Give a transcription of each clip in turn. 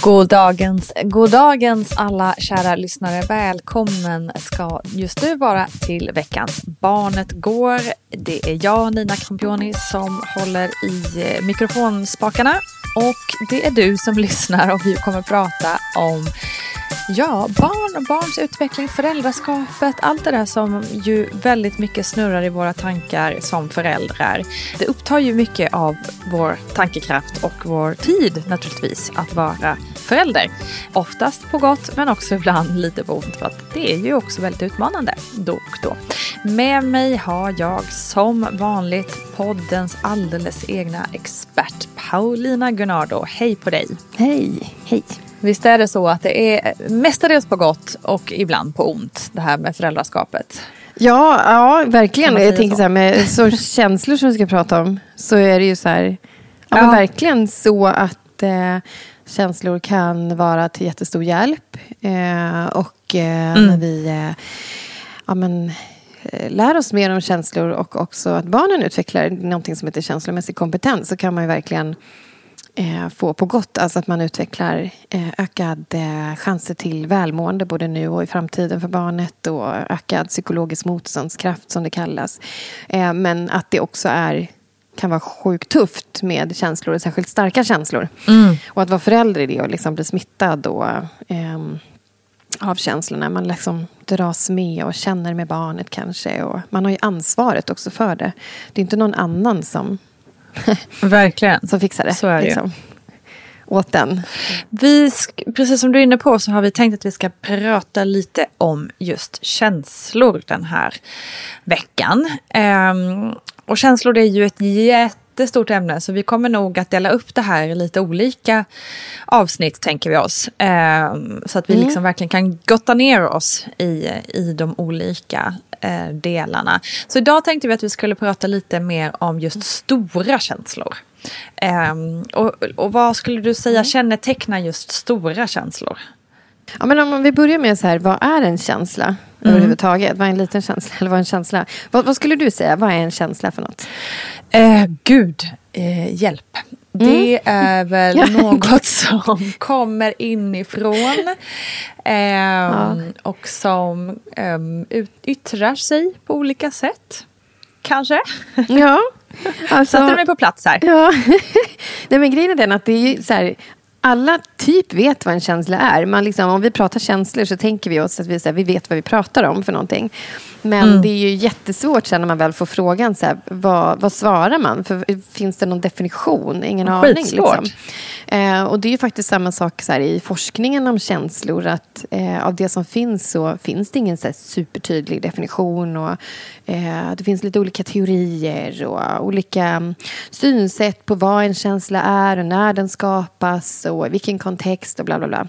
God dagens alla kära lyssnare. Välkommen ska just nu vara till veckans Barnet går. Det är jag, Nina Campioni, som håller i mikrofonspakarna. Och det är du som lyssnar, och vi kommer prata om barn och barns utveckling, föräldraskapet, allt det där som ju väldigt mycket snurrar i våra tankar som föräldrar. Det upptar ju mycket av vår tankekraft och vår tid naturligtvis att vara förälder. Oftast på gott, men också ibland lite på ont, för att det är ju också väldigt utmanande då och då. Med mig har jag som vanligt poddens alldeles egna expert Paulina Gunnardo. Hej på dig! Hej! Hej! Visst är det så att det är mestadels på gott och ibland på ont, det här med föräldraskapet? Ja verkligen. Jag tänker så här, med så känslor som vi ska prata om, så är det ju så här, ja. Verkligen så att känslor kan vara till jättestor hjälp. När vi lär oss mer om känslor, och också att barnen utvecklar någonting som heter känslomässig kompetens, så kan man ju verkligen få på gott, alltså att man utvecklar ökade chanser till välmående både nu och i framtiden för barnet, och ökad psykologisk motståndskraft som det kallas. Men att det också kan vara sjukt tufft med känslor, och särskilt starka känslor. Mm. Och att vara förälder i det och liksom bli smittad och av känslorna. Man liksom dras med och känner med barnet kanske, och man har ju ansvaret också för det. Det är inte någon annan som verkligen. Som fixar det. Så är det liksom. Åt den. Vi, precis som du är inne på, så har vi tänkt att vi ska prata lite om just känslor den här veckan. Och känslor är ju ett jättestort ämne, så vi kommer nog att dela upp det här i lite olika avsnitt, tänker vi oss. Så att vi liksom verkligen kan gotta ner oss i de olika delarna. Så idag tänkte vi att vi skulle prata lite mer om just stora känslor. Och vad skulle du säga kännetecknar just stora känslor? Ja, men om vi börjar med så här, vad är en känsla överhuvudtaget? Vad är en liten känsla, eller vad är en känsla? Vad skulle du säga, vad är en känsla för något? Hjälp. Det är väl något som kommer inifrån och som yttrar sig på olika sätt. Kanske. Ja. Alltså, satte du mig på plats här? Ja. Nej, men grejen är den att det är ju så här, alla typ vet vad en känsla är. Man liksom, om vi pratar känslor så tänker vi oss att vi, så här, vi vet vad vi pratar om för någonting. Men det är ju jättesvårt sen när man väl får frågan så här, vad svarar man? För finns det någon definition? Ingen aning liksom. Och det är ju faktiskt samma sak så här, i forskningen om känslor, att av det som finns så finns det ingen så här, supertydlig definition, och det finns lite olika teorier och olika synsätt på vad en känsla är och när den skapas och vilken kontext och bla bla bla.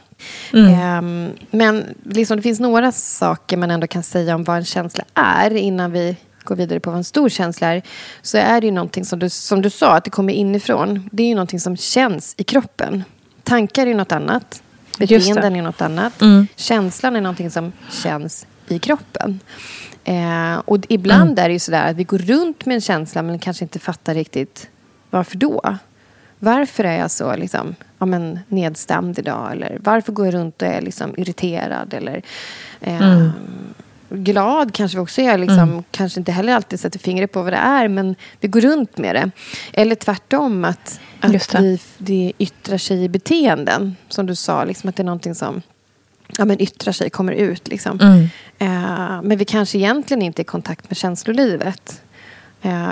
Men liksom, det finns några saker man ändå kan säga om vad en känsla är innan vi går vidare på vad en stor känsla är. Så är det ju någonting som du sa, att det kommer inifrån. Det är ju någonting som känns i kroppen. Tankar är något annat. Beteenden är något annat. Känslan är någonting som känns i kroppen. Och ibland är det ju sådär att vi går runt med en känsla men kanske inte fattar riktigt varför då. Varför är jag så liksom, nedstämd idag? Eller varför går jag runt och är liksom irriterad? Eller glad kanske vi också är. Liksom, kanske inte heller alltid sätter fingret på vad det är. Men vi går runt med det. Eller tvärtom, att det yttrar sig i beteenden. Som du sa, liksom, att det är någonting som yttrar sig, kommer ut. Liksom. Men vi kanske egentligen inte är i kontakt med känslolivet.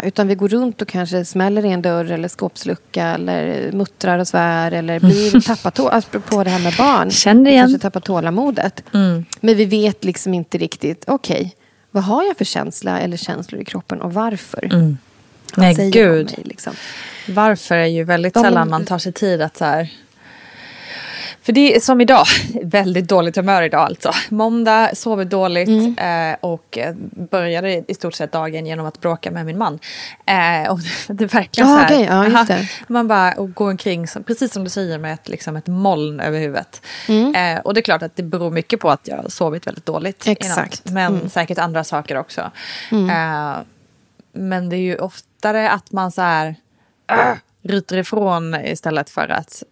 Utan vi går runt och kanske smäller i en dörr eller skåpslucka eller muttrar och svär eller blir tappat på det här med barn. Känner igen. Kanske tappar tålamodet. Men vi vet liksom inte riktigt, okej, vad har jag för känsla eller känslor i kroppen och varför? Nej, gud. Mig, liksom. Varför är ju väldigt sällan man tar sig tid att så här... För det är som idag, väldigt dåligt humör idag alltså. Måndag, sover dåligt och började i stort sett dagen genom att bråka med min man. Och det verkar så här. Man bara går omkring, precis som du säger, med ett moln över huvudet. Och det är klart att det beror mycket på att jag har sovit väldigt dåligt. Exakt. Innan, men säkert andra saker också. Men det är ju oftare att man så här ryter ifrån istället för att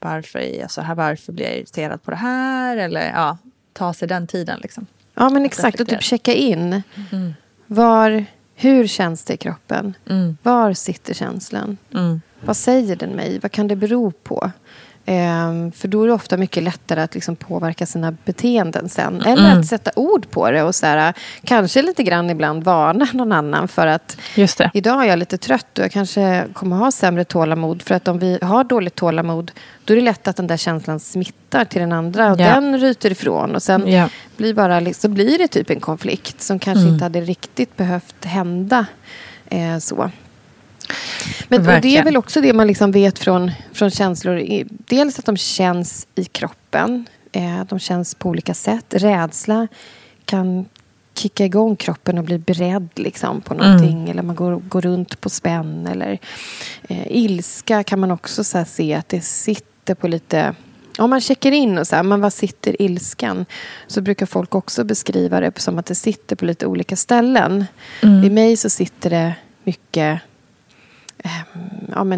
varför är jag så här, varför blir jag irriterad på det här, eller ta sig den tiden liksom. Ja, men exakt, och typ checka in. Hur känns det i kroppen? Var sitter känslan? Vad säger den mig? Vad kan det bero på? För då är det ofta mycket lättare att liksom påverka sina beteenden sen. Eller att sätta ord på det och så här, kanske lite grann ibland varna någon annan för att idag är jag lite trött och jag kanske kommer ha sämre tålamod. För att om vi har dåligt tålamod, då är det lätt att den där känslan smittar till den andra och den ryter ifrån. Och sen blir det typ en konflikt som kanske inte hade riktigt behövt hända så. Men det är väl också det man liksom vet från känslor. Dels att de känns i kroppen. De känns på olika sätt. Rädsla kan kicka igång kroppen och bli beredd liksom på någonting. Eller man går runt på spänn. Eller ilska kan man också så här se att det sitter på lite... Om man checkar in och så här, vad sitter ilskan? Så brukar folk också beskriva det som att det sitter på lite olika ställen. I mig så sitter det mycket...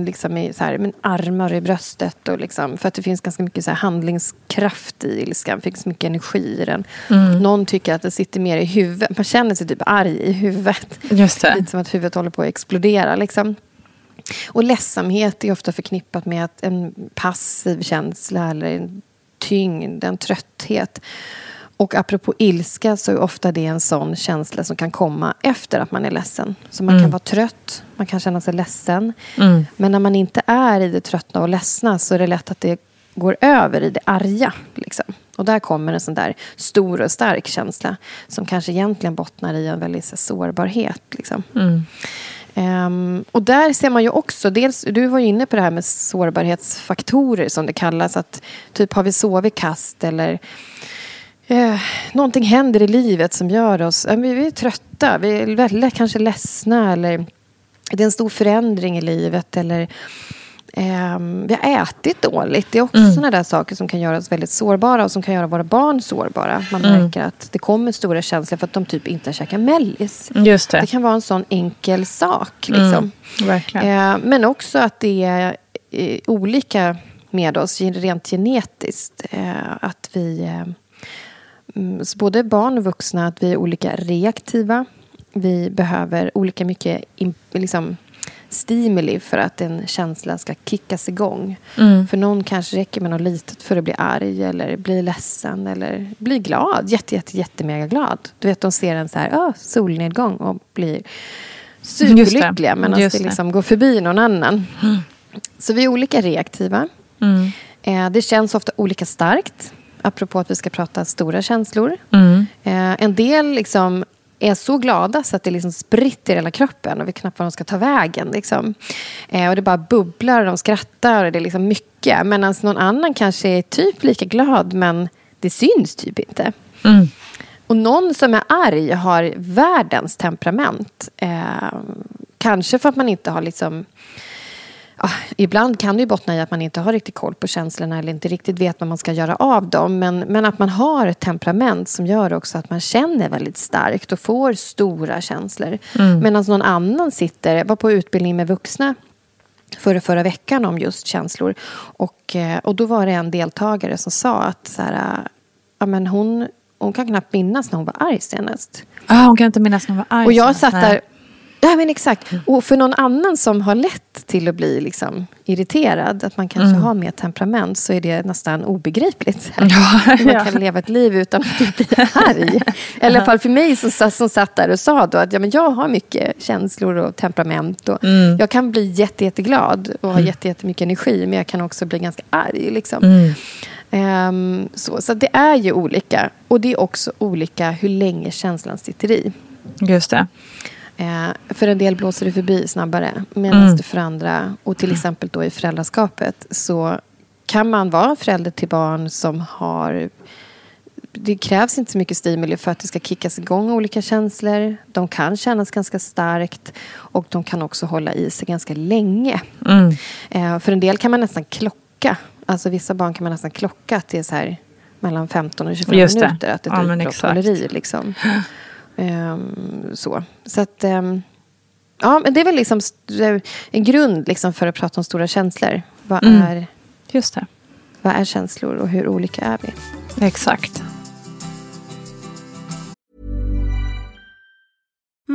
i så här, armar i bröstet och liksom, för att det finns ganska mycket så här handlingskraft i ilskan, finns mycket energi i den. Någon tycker att det sitter mer i huvudet, man känner sig typ arg i huvudet. Just det. Lite som att huvudet håller på att explodera liksom. Och ledsamhet är ofta förknippat med att en passiv känsla eller en tyngd, en trötthet. Och apropå ilska så är ofta det en sån känsla som kan komma efter att man är ledsen. Så man kan vara trött, man kan känna sig ledsen. Men när man inte är i det tröttna och ledsna så är det lätt att det går över i det arga. Liksom. Och där kommer en sån där stor och stark känsla som kanske egentligen bottnar i en väldigt sårbarhet. Liksom. Och där ser man ju också, dels, du var ju inne på det här med sårbarhetsfaktorer som det kallas. Att typ har vi sovit kast eller... någonting händer i livet som gör oss... Vi är trötta, vi är väldigt kanske ledsna, eller det är en stor förändring i livet, eller Vi har ätit dåligt. Det är också sådana där saker som kan göra oss väldigt sårbara och som kan göra våra barn sårbara. Man märker att det kommer stora känslor för att de typ inte käkar mellis. Just det. Det kan vara en sån enkel sak. Liksom. Men också att det är olika med oss rent genetiskt. Att vi, både barn och vuxna, att vi är olika reaktiva. Vi behöver olika mycket stimuli för att en känsla ska kickas igång. För någon kanske räcker med något litet för att bli arg eller bli ledsen eller bli glad. Jättemega glad. Du vet, de ser en så här solnedgång och blir superlyckliga medan det går förbi någon annan. Så vi är olika reaktiva. Det känns ofta olika starkt. Apropå att vi ska prata stora känslor. En del är så glada så att det spritter i hela kroppen och vi knappt vad de ska ta vägen. Och det bara bubblar och de skrattar och det är mycket. Medan någon annan kanske är typ lika glad men det syns typ inte. Och någon som är arg har världens temperament. Kanske för att man inte har ibland kan det ju bottna i att man inte har riktigt koll på känslorna eller inte riktigt vet vad man ska göra av dem. Men att man har ett temperament som gör också att man känner väldigt starkt och får stora känslor. Medan någon annan var på utbildning med vuxna förra veckan om just känslor. Och då var det en deltagare som sa att hon kan knappt minnas när hon var arg senast. Hon kan inte minnas när hon var arg. Och jag satt där. Ja, men exakt. Och för någon annan som har lätt till att bli irriterad, att man kanske har mer temperament, så är det nästan obegripligt. Man kan leva ett liv utan att bli arg. Eller i alla fall för mig som satt där och sa då att jag har mycket känslor och temperament. Och jag kan bli jätteglad och ha jättemycket energi, men jag kan också bli ganska arg. Så det är ju olika. Och det är också olika hur länge känslan sitter i. Just det. För en del blåser det förbi snabbare medan det för andra, och till exempel då i föräldraskapet, så kan man vara förälder till barn som har, det krävs inte så mycket stimuli för att det ska kickas igång olika känslor. De kan kännas ganska starkt och de kan också hålla i sig ganska länge. För en del kan man nästan klocka, alltså vissa barn kan man nästan klocka att det är så här mellan 15 och 25 minuter att det håller i Så att men det är väl en grund för att prata om stora känslor. Vad är känslor och hur olika är vi? Exakt.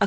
A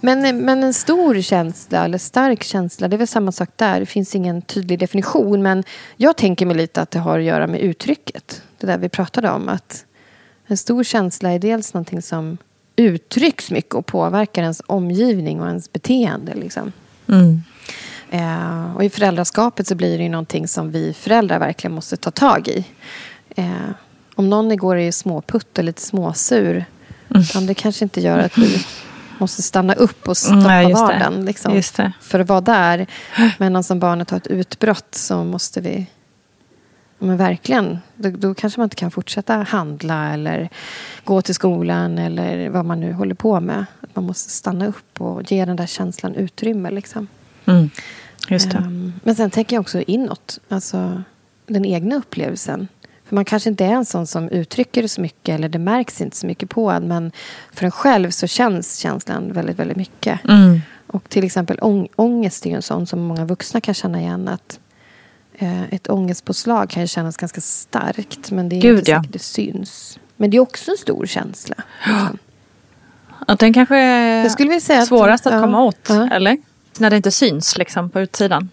Men en stor känsla eller stark känsla, det är väl samma sak där. Det finns ingen tydlig definition, men jag tänker mig lite att det har att göra med uttrycket. Det där vi pratade om, att en stor känsla är dels någonting som uttrycks mycket och påverkar ens omgivning och ens beteende. Liksom. Mm. Och i föräldraskapet så blir det ju någonting som vi föräldrar verkligen måste ta tag i. Om någon igår är småputt och lite småsur, kan det kanske inte göra att vi måste stanna upp och stoppa vardagen liksom, för att vara där. Men om barnet har ett utbrott så måste vi verkligen, då kanske man inte kan fortsätta handla eller gå till skolan eller vad man nu håller på med. Att man måste stanna upp och ge den där känslan utrymme liksom. Mm. Just det. Men sen tänker jag också inåt, alltså den egna upplevelsen. För man kanske inte är en sån som uttrycker det så mycket, eller det märks inte så mycket på en, men för en själv så känns känslan väldigt, väldigt mycket. Mm. Och till exempel ångest är ju en sån som många vuxna kan känna igen, att ett ångestpåslag kan ju kännas ganska starkt, men det är inte säkert det syns. Men det är också en stor känsla. Liksom. Ja, den kanske är svårast att komma åt, eller? När det inte syns liksom, på utsidan.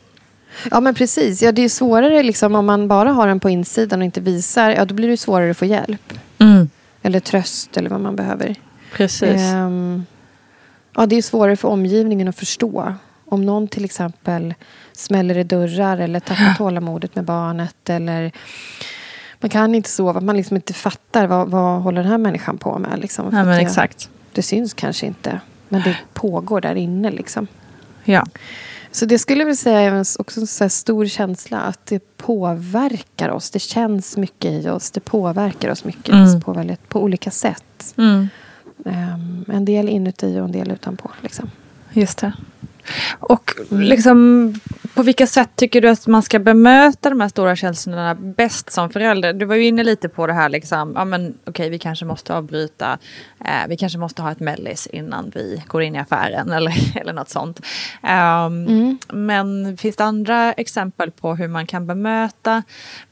Ja, men precis. Ja, det är svårare liksom, om man bara har den på insidan och inte visar. Ja, då blir det svårare att få hjälp. Mm. Eller tröst eller vad man behöver. Precis. Ja, det är svårare för omgivningen att förstå. Om någon till exempel smäller i dörrar eller tappar tålamodet med barnet, eller man kan inte sova, man liksom inte fattar vad håller den här människan på med liksom. Ja, men exakt. Det syns kanske inte, men det pågår där inne liksom. Ja. Så det skulle jag vilja säga är också en så här stor känsla, att det påverkar oss, det känns mycket i oss, det påverkar oss mycket på olika sätt. Mm. En del inuti och en del utanpå liksom. Just det. Och liksom, på vilka sätt tycker du att man ska bemöta de här stora känslorna bäst som förälder? Du var ju inne lite på det här liksom, ja men okej, vi kanske måste avbryta, vi kanske måste ha ett mellis innan vi går in i affären eller något sånt. Men finns det andra exempel på hur man kan bemöta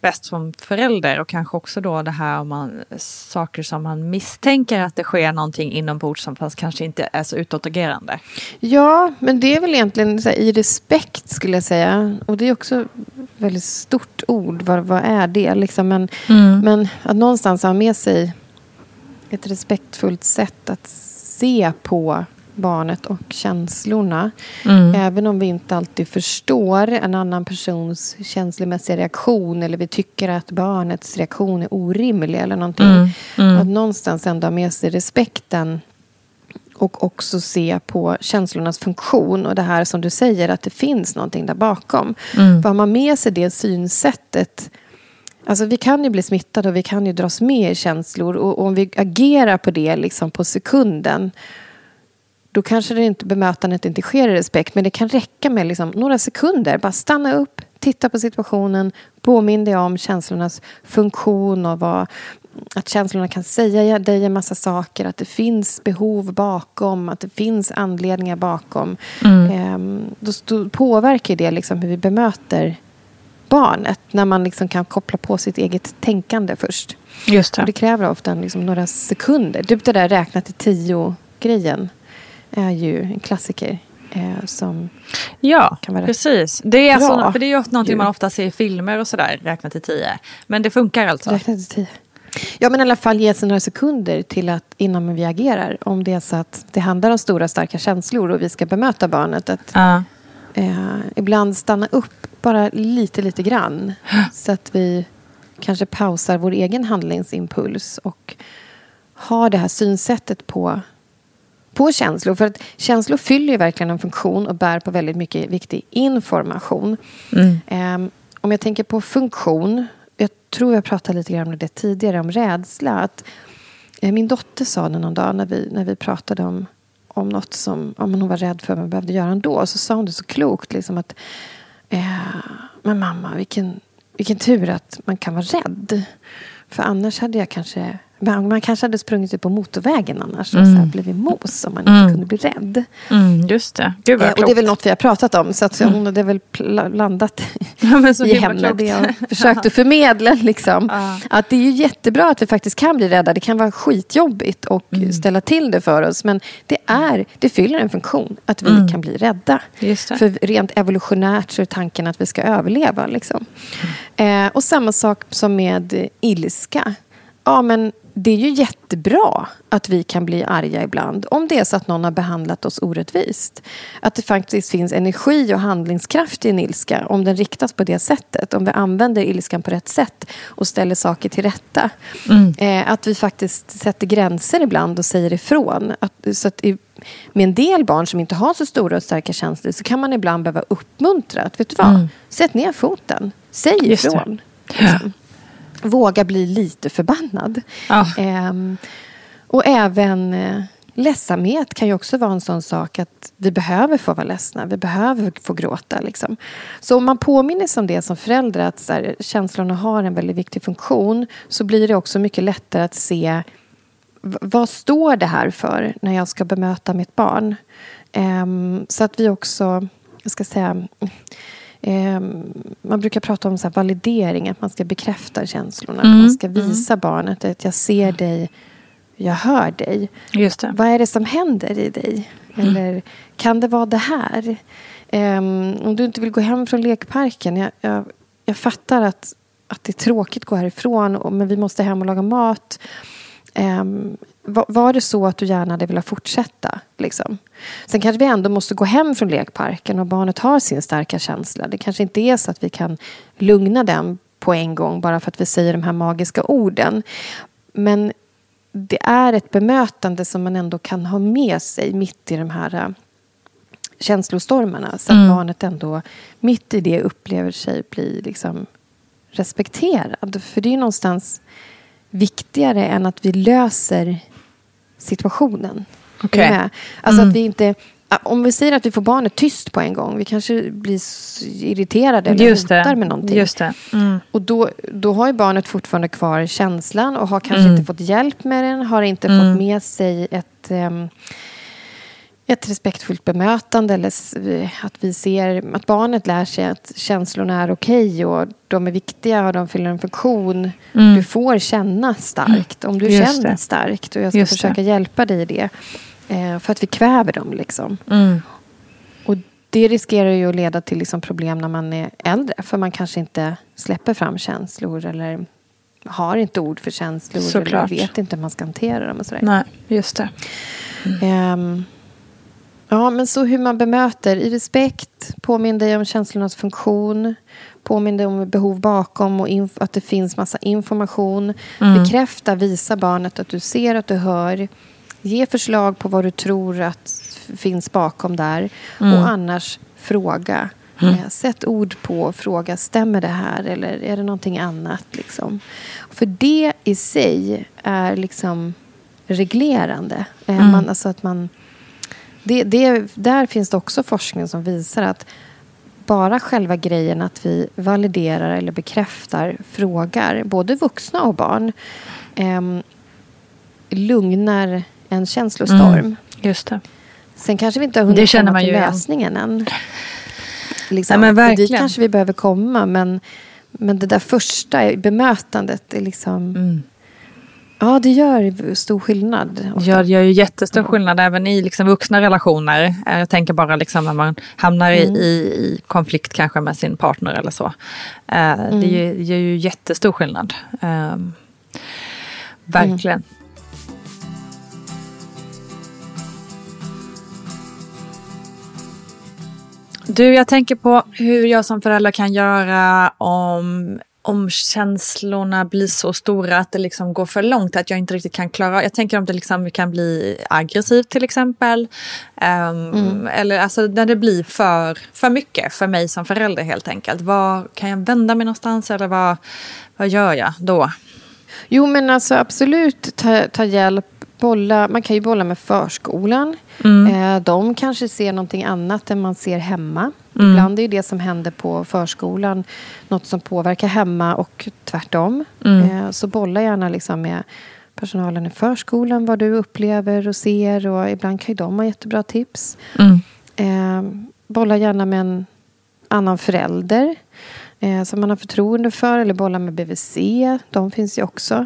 bäst som förälder, och kanske också då det här om man, saker som man misstänker att det sker någonting inombords som fast kanske inte är så utåtagerande? Ja, men det är väl egentligen så här, i respekt skulle jag säga. Och det är också väldigt stort ord. Vad är det? Liksom, men att någonstans ha med sig ett respektfullt sätt att se på barnet och känslorna. Mm. Även om vi inte alltid förstår en annan persons känslomässiga reaktion, eller vi tycker att barnets reaktion är orimlig eller någonting. Att någonstans ändå ha med sig respekten. Och också se på känslornas funktion. Och det här som du säger, att det finns någonting där bakom. Mm. För har man med sig det synsättet. Alltså vi kan ju bli smittade och vi kan ju dras med i känslor. Och om vi agerar på det liksom på sekunden. Då kanske det inte, bemötandet inte sker i respekt. Men det kan räcka med liksom några sekunder. Bara stanna upp, titta på situationen. Påminn dig om känslornas funktion och att känslorna kan säga dig en massa saker, att det finns behov bakom, att det finns anledningar bakom. Då påverkar det liksom hur vi bemöter barnet, när man liksom kan koppla på sitt eget tänkande först. Just det. Och det kräver ofta liksom några sekunder. Det där räknat till 10 grejen är ju en klassiker. Som kan vara precis. Det är alltså, för det är ju någonting man ofta ser i filmer och sådär, räknat till 10. Men det funkar alltså. Räknat till 10. Ja, men i alla fall ges några sekunder till att innan vi agerar, om det är så att det handlar om stora starka känslor och vi ska bemöta barnet, att ibland stanna upp bara lite grann, så att vi kanske pausar vår egen handlingsimpuls och har det här synsättet på känslor. För att känslor fyller ju verkligen en funktion och bär på väldigt mycket viktig information. Om jag tänker på funktion, jag tror jag pratade lite grann om det tidigare, om rädsla. Att Min dotter sa det någon dag när vi pratade om något som hon var rädd för men behövde göra ändå. Så sa hon det så klokt liksom att men mamma, vilken tur att man kan vara rädd. För annars hade jag kanske... Man kanske hade sprungit ut på motorvägen annars och så här blev vi mos om man inte kunde bli rädd. Mm, just det. Gud vad klokt. Och det är väl något vi har pratat om så att hon hade väl landat i henne. Det jag försökte förmedla liksom. Att det är ju jättebra att vi faktiskt kan bli rädda. Det kan vara skitjobbigt och ställa till det för oss. Men det fyller en funktion att vi kan bli rädda. Just det. För rent evolutionärt så är tanken att vi ska överleva liksom. Och samma sak som med ilska. Ja, men det är ju jättebra att vi kan bli arga ibland. Om det är så att någon har behandlat oss orättvist. Att det faktiskt finns energi och handlingskraft i en ilska. Om den riktas på det sättet. Om vi använder ilskan på rätt sätt. Och ställer saker till rätta. Att vi faktiskt sätter gränser ibland och säger ifrån. Med en del barn som inte har så stora och starka känslor. Så kan man ibland behöva uppmuntra. Att, vet du vad? Sätt ner foten. Säg ifrån. Liksom. Våga bli lite förbannad. Och även ledsamhet kan ju också vara en sån sak att vi behöver få vara ledsna. Vi behöver få gråta. Liksom. Så om man påminner sig om det som förälder att så här, känslorna har en väldigt viktig funktion så blir det också mycket lättare att se vad står det här för när jag ska bemöta mitt barn. Så att vi också, jag ska säga... Man brukar prata om så här validering, att man ska bekräfta känslorna, man ska visa barnet att jag ser dig, jag hör dig. Just det. Vad är det som händer i dig? Eller kan det vara det här? Om du inte vill gå hem från lekparken, jag fattar att det är tråkigt att gå härifrån, men vi måste hem och laga mat. Var det så att du gärna hade velat fortsätta? Liksom? Sen kanske vi ändå måste gå hem från lekparken och barnet har sin starka känsla. Det kanske inte är så att vi kan lugna den på en gång bara för att vi säger de här magiska orden. Men det är ett bemötande som man ändå kan ha med sig mitt i de här känslostormarna. Så att barnet ändå mitt i det upplever sig bli liksom respekterad. För det är ju någonstans viktigare än att vi löser situationen. Okay. Alltså att vi inte, om vi säger att vi får barnet tyst på en gång, vi kanske blir irriterade eller hotar med någonting. Just det. Och då har ju barnet fortfarande kvar känslan och har kanske inte fått hjälp med den, har inte fått med sig ett respektfullt bemötande eller att vi ser att barnet lär sig att känslorna är okej och de är viktiga och de fyller en funktion. Du får känna starkt om du känner starkt och jag ska försöka hjälpa dig i det för att vi kväver dem liksom. Och det riskerar ju att leda till liksom problem när man är äldre för man kanske inte släpper fram känslor eller har inte ord för känslor. Såklart. Eller vet inte hur man ska hantera dem och sådär. Nej, just det. Ja, men så hur man bemöter i respekt, påminn dig om känslornas funktion, påminn dig om behov bakom och att det finns massa information. Bekräfta, visa barnet att du ser, att du hör. Ge förslag på vad du tror att finns bakom där. Och annars fråga. Sätt ord på och fråga, stämmer det här eller är det någonting annat? Liksom. För det i sig är liksom reglerande. Där finns det också forskning som visar att bara själva grejen att vi validerar eller bekräftar, frågar, både vuxna och barn, lugnar en känslostorm. Just det. Sen kanske vi inte har hunnit komma till lösningen än. Liksom. Nej, men verkligen. Det kanske vi behöver komma, men det där första bemötandet är liksom... Ja, det gör stor skillnad. Ja, det gör ju jättestor skillnad även i liksom vuxna relationer. Jag tänker bara liksom när man hamnar i konflikt kanske med sin partner eller så. Det gör ju jättestor skillnad. Verkligen. Du, jag tänker på hur jag som förälder kan göra om känslorna blir så stora att det liksom går för långt att jag inte riktigt kan klara. Jag tänker om det liksom kan bli aggressivt till exempel. Eller alltså när det blir för mycket för mig som förälder helt enkelt. Var kan jag vända mig någonstans eller vad gör jag då? Jo, men alltså absolut ta hjälp. Man kan ju bolla med förskolan. De kanske ser någonting annat än man ser hemma. Ibland är ju det som händer på förskolan något som påverkar hemma och tvärtom. Så bolla gärna liksom med personalen i förskolan vad du upplever och ser. Och ibland kan ju de ha jättebra tips. Bolla gärna med en annan förälder som man har förtroende för. Eller bolla med BVC. De finns ju också.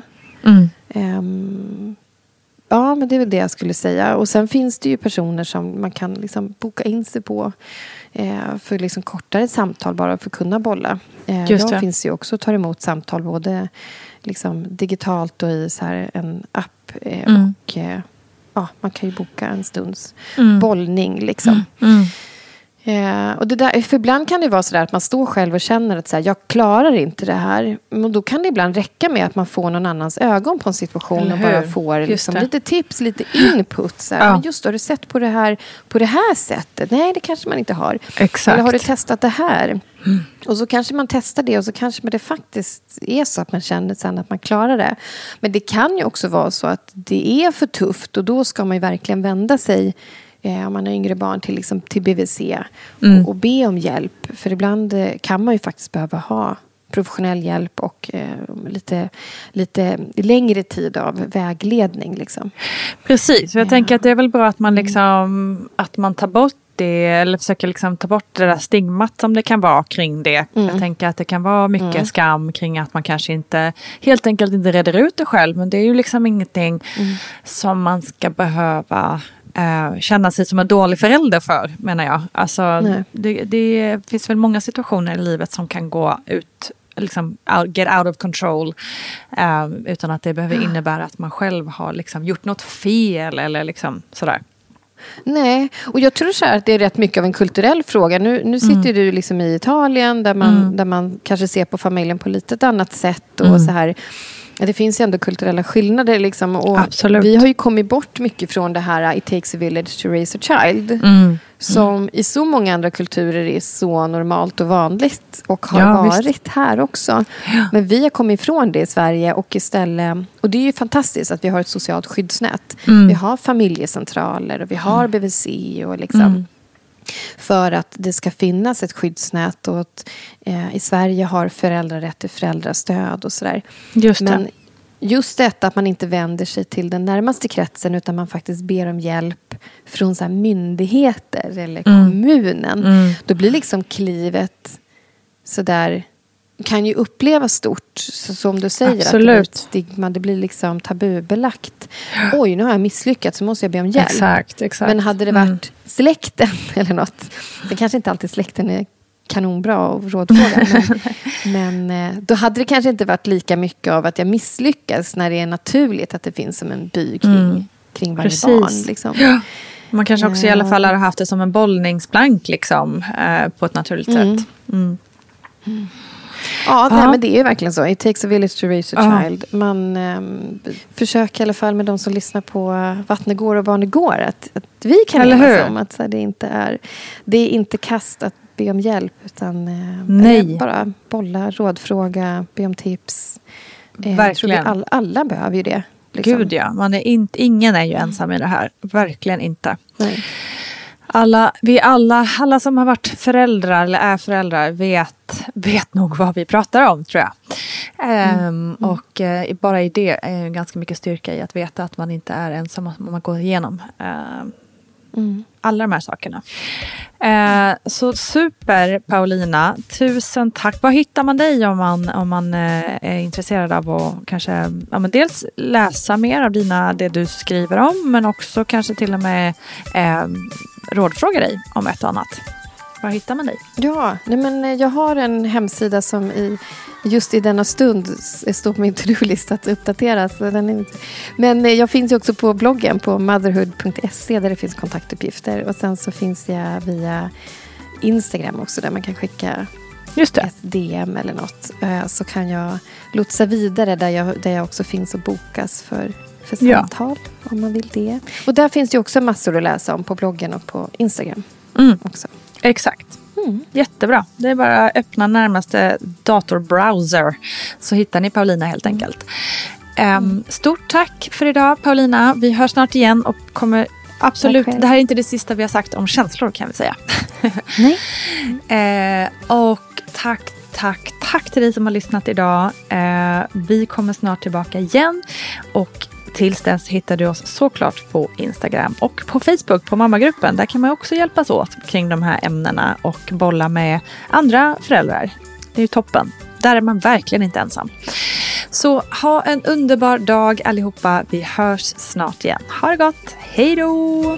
Ja, men det är väl det jag skulle säga. Och sen finns det ju personer som man kan liksom boka in sig på för liksom kortare samtal bara för att kunna bolla. Jag finns ju också och tar emot samtal både liksom digitalt och i så här en app. Och ja, man kan ju boka en stunds bollning liksom. Och det där, för ibland kan det vara så där att man står själv och känner att så här, jag klarar inte det här. Men då kan det ibland räcka med att man får någon annans ögon på en situation och bara får liksom, lite tips, lite input. Så här. Ja. Men just har du sett på det här sättet? Nej, det kanske man inte har. Exakt. Eller har du testat det här? Och så kanske man testar det och så kanske men det faktiskt är så att man känner sen att man klarar det. Men det kan ju också vara så att det är för tufft och då ska man ju verkligen vända sig om man har yngre barn till, liksom, till BVC och be om hjälp. För ibland kan man ju faktiskt behöva ha professionell hjälp och lite längre tid av vägledning. Liksom. Precis, jag tänker att det är väl bra att man, liksom, att man tar bort det, eller försöker liksom ta bort det där stigmat som det kan vara kring det. Jag tänker att det kan vara mycket skam kring att man kanske inte, helt enkelt inte reder ut det själv. Men det är ju liksom ingenting som man ska behöva känna sig som en dålig förälder för, menar jag. Alltså, det finns väl många situationer i livet som kan gå ut, liksom, get out of control utan att det behöver innebära att man själv har liksom, gjort något fel eller liksom, sådär. Nej, och jag tror så här att det är rätt mycket av en kulturell fråga. Nu sitter du liksom i Italien där man kanske ser på familjen på lite annat sätt och så här. Det finns ju ändå kulturella skillnader liksom, och vi har ju kommit bort mycket från det här it takes a village to raise a child som i så många andra kulturer är så normalt och vanligt och har varit här också. Men vi har kommit ifrån det i Sverige och istället, och det är ju fantastiskt att vi har ett socialt skyddsnät. Vi har familjecentraler och vi har BVC och liksom för att det ska finnas ett skyddsnät och att, i Sverige har föräldrar rätt till föräldrastöd och sådär. Men just detta att man inte vänder sig till den närmaste kretsen utan man faktiskt ber om hjälp från så här myndigheter eller kommunen. Då blir liksom klivet så där, kan ju upplevas stort, så som du säger att det blir ett stigma, det blir liksom tabubelagt. Oj, nu har jag misslyckats så måste jag be om hjälp. Exakt. Men hade det varit släkten eller något, det kanske inte alltid släkten är kanonbra och rådfråga men då hade det kanske inte varit lika mycket av att jag misslyckas när det är naturligt att det finns som en by kring varje barn liksom. Man kanske också i alla fall har haft det som en bollningsplank liksom, på ett naturligt sätt. Ja, nej, men det är verkligen så. It takes a village to raise a child. Man försöker i alla fall med de som lyssnar på Vattnegård och Barnegård att vi kan enas om att så här, det är inte kast att be om hjälp utan bara bolla, rådfråga, be om tips. Verkligen. Jag tror vi alla behöver ju det. Liksom. Gud ja, ingen är ju ensam i det här. Verkligen inte. Nej. Alla som har varit föräldrar eller är föräldrar vet nog vad vi pratar om, tror jag. Och bara i det är ganska mycket styrka i att veta att man inte är ensam om man går igenom alla de här sakerna. Så super, Paulina. Tusen tack. Vad hittar man dig om man är intresserad av att kanske dels läsa mer av det du skriver om, men också kanske till och med rådfråga dig om ett och annat? Var hittar man dig? Ja, nej men jag har en hemsida som just i denna stund står på min to-do-lista att uppdateras. Men jag finns ju också på bloggen på motherhood.se där det finns kontaktuppgifter. Och sen så finns jag via Instagram också där man kan skicka ett DM eller något. Så kan jag lotsa vidare där jag också finns och bokas för samtal om man vill det. Och där finns ju också massor att läsa om på bloggen och på Instagram också. Exakt. Mm. Jättebra. Det är bara att öppna närmaste datorbrowser så hittar ni Paulina helt enkelt. Stort tack för idag Paulina. Vi hörs snart igen och kommer absolut, det här är inte det sista vi har sagt om känslor kan vi säga. Nej. Och tack till dig som har lyssnat idag. Vi kommer snart tillbaka igen och tills dess hittar du oss såklart på Instagram och på Facebook på mammagruppen. Där kan man också hjälpas åt kring de här ämnena och bolla med andra föräldrar. Det är ju toppen. Där är man verkligen inte ensam. Så ha en underbar dag allihopa. Vi hörs snart igen. Ha det gott. Hej då!